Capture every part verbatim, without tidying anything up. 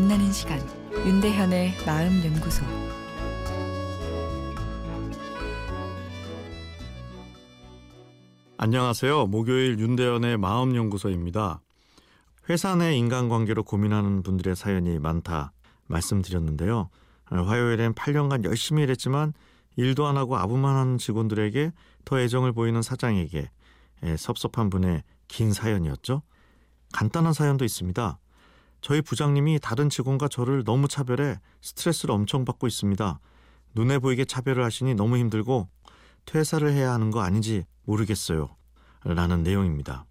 만나는 시간, 윤대현의 마음연구소. 안녕하세요. 목요일 윤대현의 마음연구소입니다. 회사 내 인간관계로 고민하는 분들의 사연이 많다 말씀드렸는데요. 화요일엔 팔 년간 열심히 일했지만 일도 안 하고 아부만 하는 직원들에게, 더 애정을 보이는 사장에게, 섭섭한 분의 긴 사연이었죠. 간단한 사연도 있습니다. 저희 부장님이 다른 직원과 저를 너무 차별해 스트레스를 엄청 받고 있습니다. 눈에 보이게 차별을 하시니 너무 힘들고 퇴사를 해야 하는 거 아닌지 모르겠어요. 라는 내용입니다.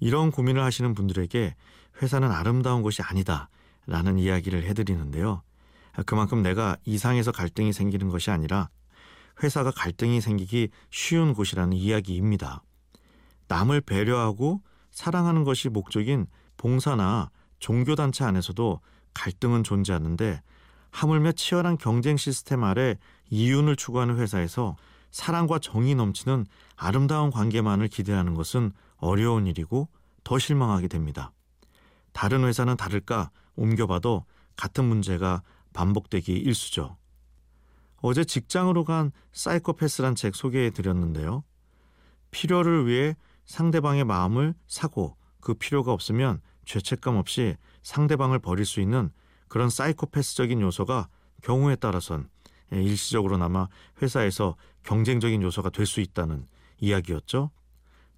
이런 고민을 하시는 분들에게 회사는 아름다운 곳이 아니다 라는 이야기를 해드리는데요. 그만큼 내가 이상해서 갈등이 생기는 것이 아니라 회사가 갈등이 생기기 쉬운 곳이라는 이야기입니다. 남을 배려하고 사랑하는 것이 목적인 봉사나 종교단체 안에서도 갈등은 존재하는데, 하물며 치열한 경쟁 시스템 아래 이윤을 추구하는 회사에서 사랑과 정이 넘치는 아름다운 관계만을 기대하는 것은 어려운 일이고 더 실망하게 됩니다. 다른 회사는 다를까 옮겨봐도 같은 문제가 반복되기 일쑤죠. 어제 직장으로 간 사이코패스란 책 소개해드렸는데요. 필요를 위해 상대방의 마음을 사고, 그 필요가 없으면 죄책감 없이 상대방을 버릴 수 있는 그런 사이코패스적인 요소가 경우에 따라선 일시적으로나마 회사에서 경쟁적인 요소가 될 수 있다는 이야기였죠.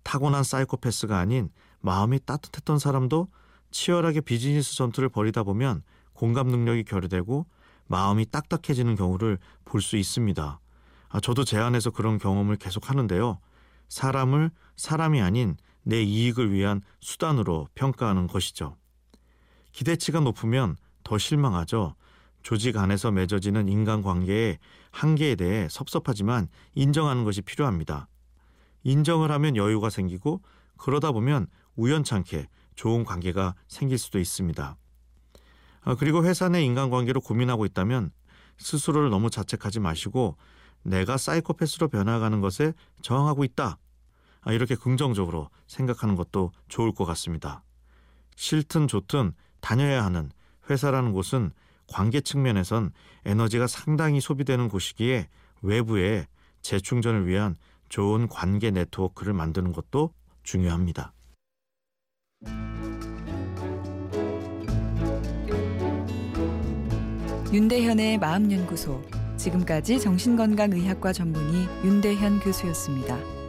타고난 사이코패스가 아닌 마음이 따뜻했던 사람도 치열하게 비즈니스 전투를 벌이다 보면 공감 능력이 결여되고 마음이 딱딱해지는 경우를 볼 수 있습니다. 아, 저도 제 안에서 그런 경험을 계속 하는데요. 사람을 사람이 아닌 내 이익을 위한 수단으로 평가하는 것이죠. 기대치가 높으면 더 실망하죠. 조직 안에서 맺어지는 인간관계의 한계에 대해 섭섭하지만 인정하는 것이 필요합니다. 인정을 하면 여유가 생기고, 그러다 보면 우연찮게 좋은 관계가 생길 수도 있습니다. 그리고 회사 내 인간관계로 고민하고 있다면 스스로를 너무 자책하지 마시고, 내가 사이코패스로 변화하는 것에 저항하고 있다, 이렇게 긍정적으로 생각하는 것도 좋을 것 같습니다. 싫든 좋든 다녀야 하는 회사라는 곳은 관계 측면에선 에너지가 상당히 소비되는 곳이기에 외부에 재충전을 위한 좋은 관계 네트워크를 만드는 것도 중요합니다. 윤대현의 마음연구소. 지금까지 정신건강의학과 전문의 윤대현 교수였습니다.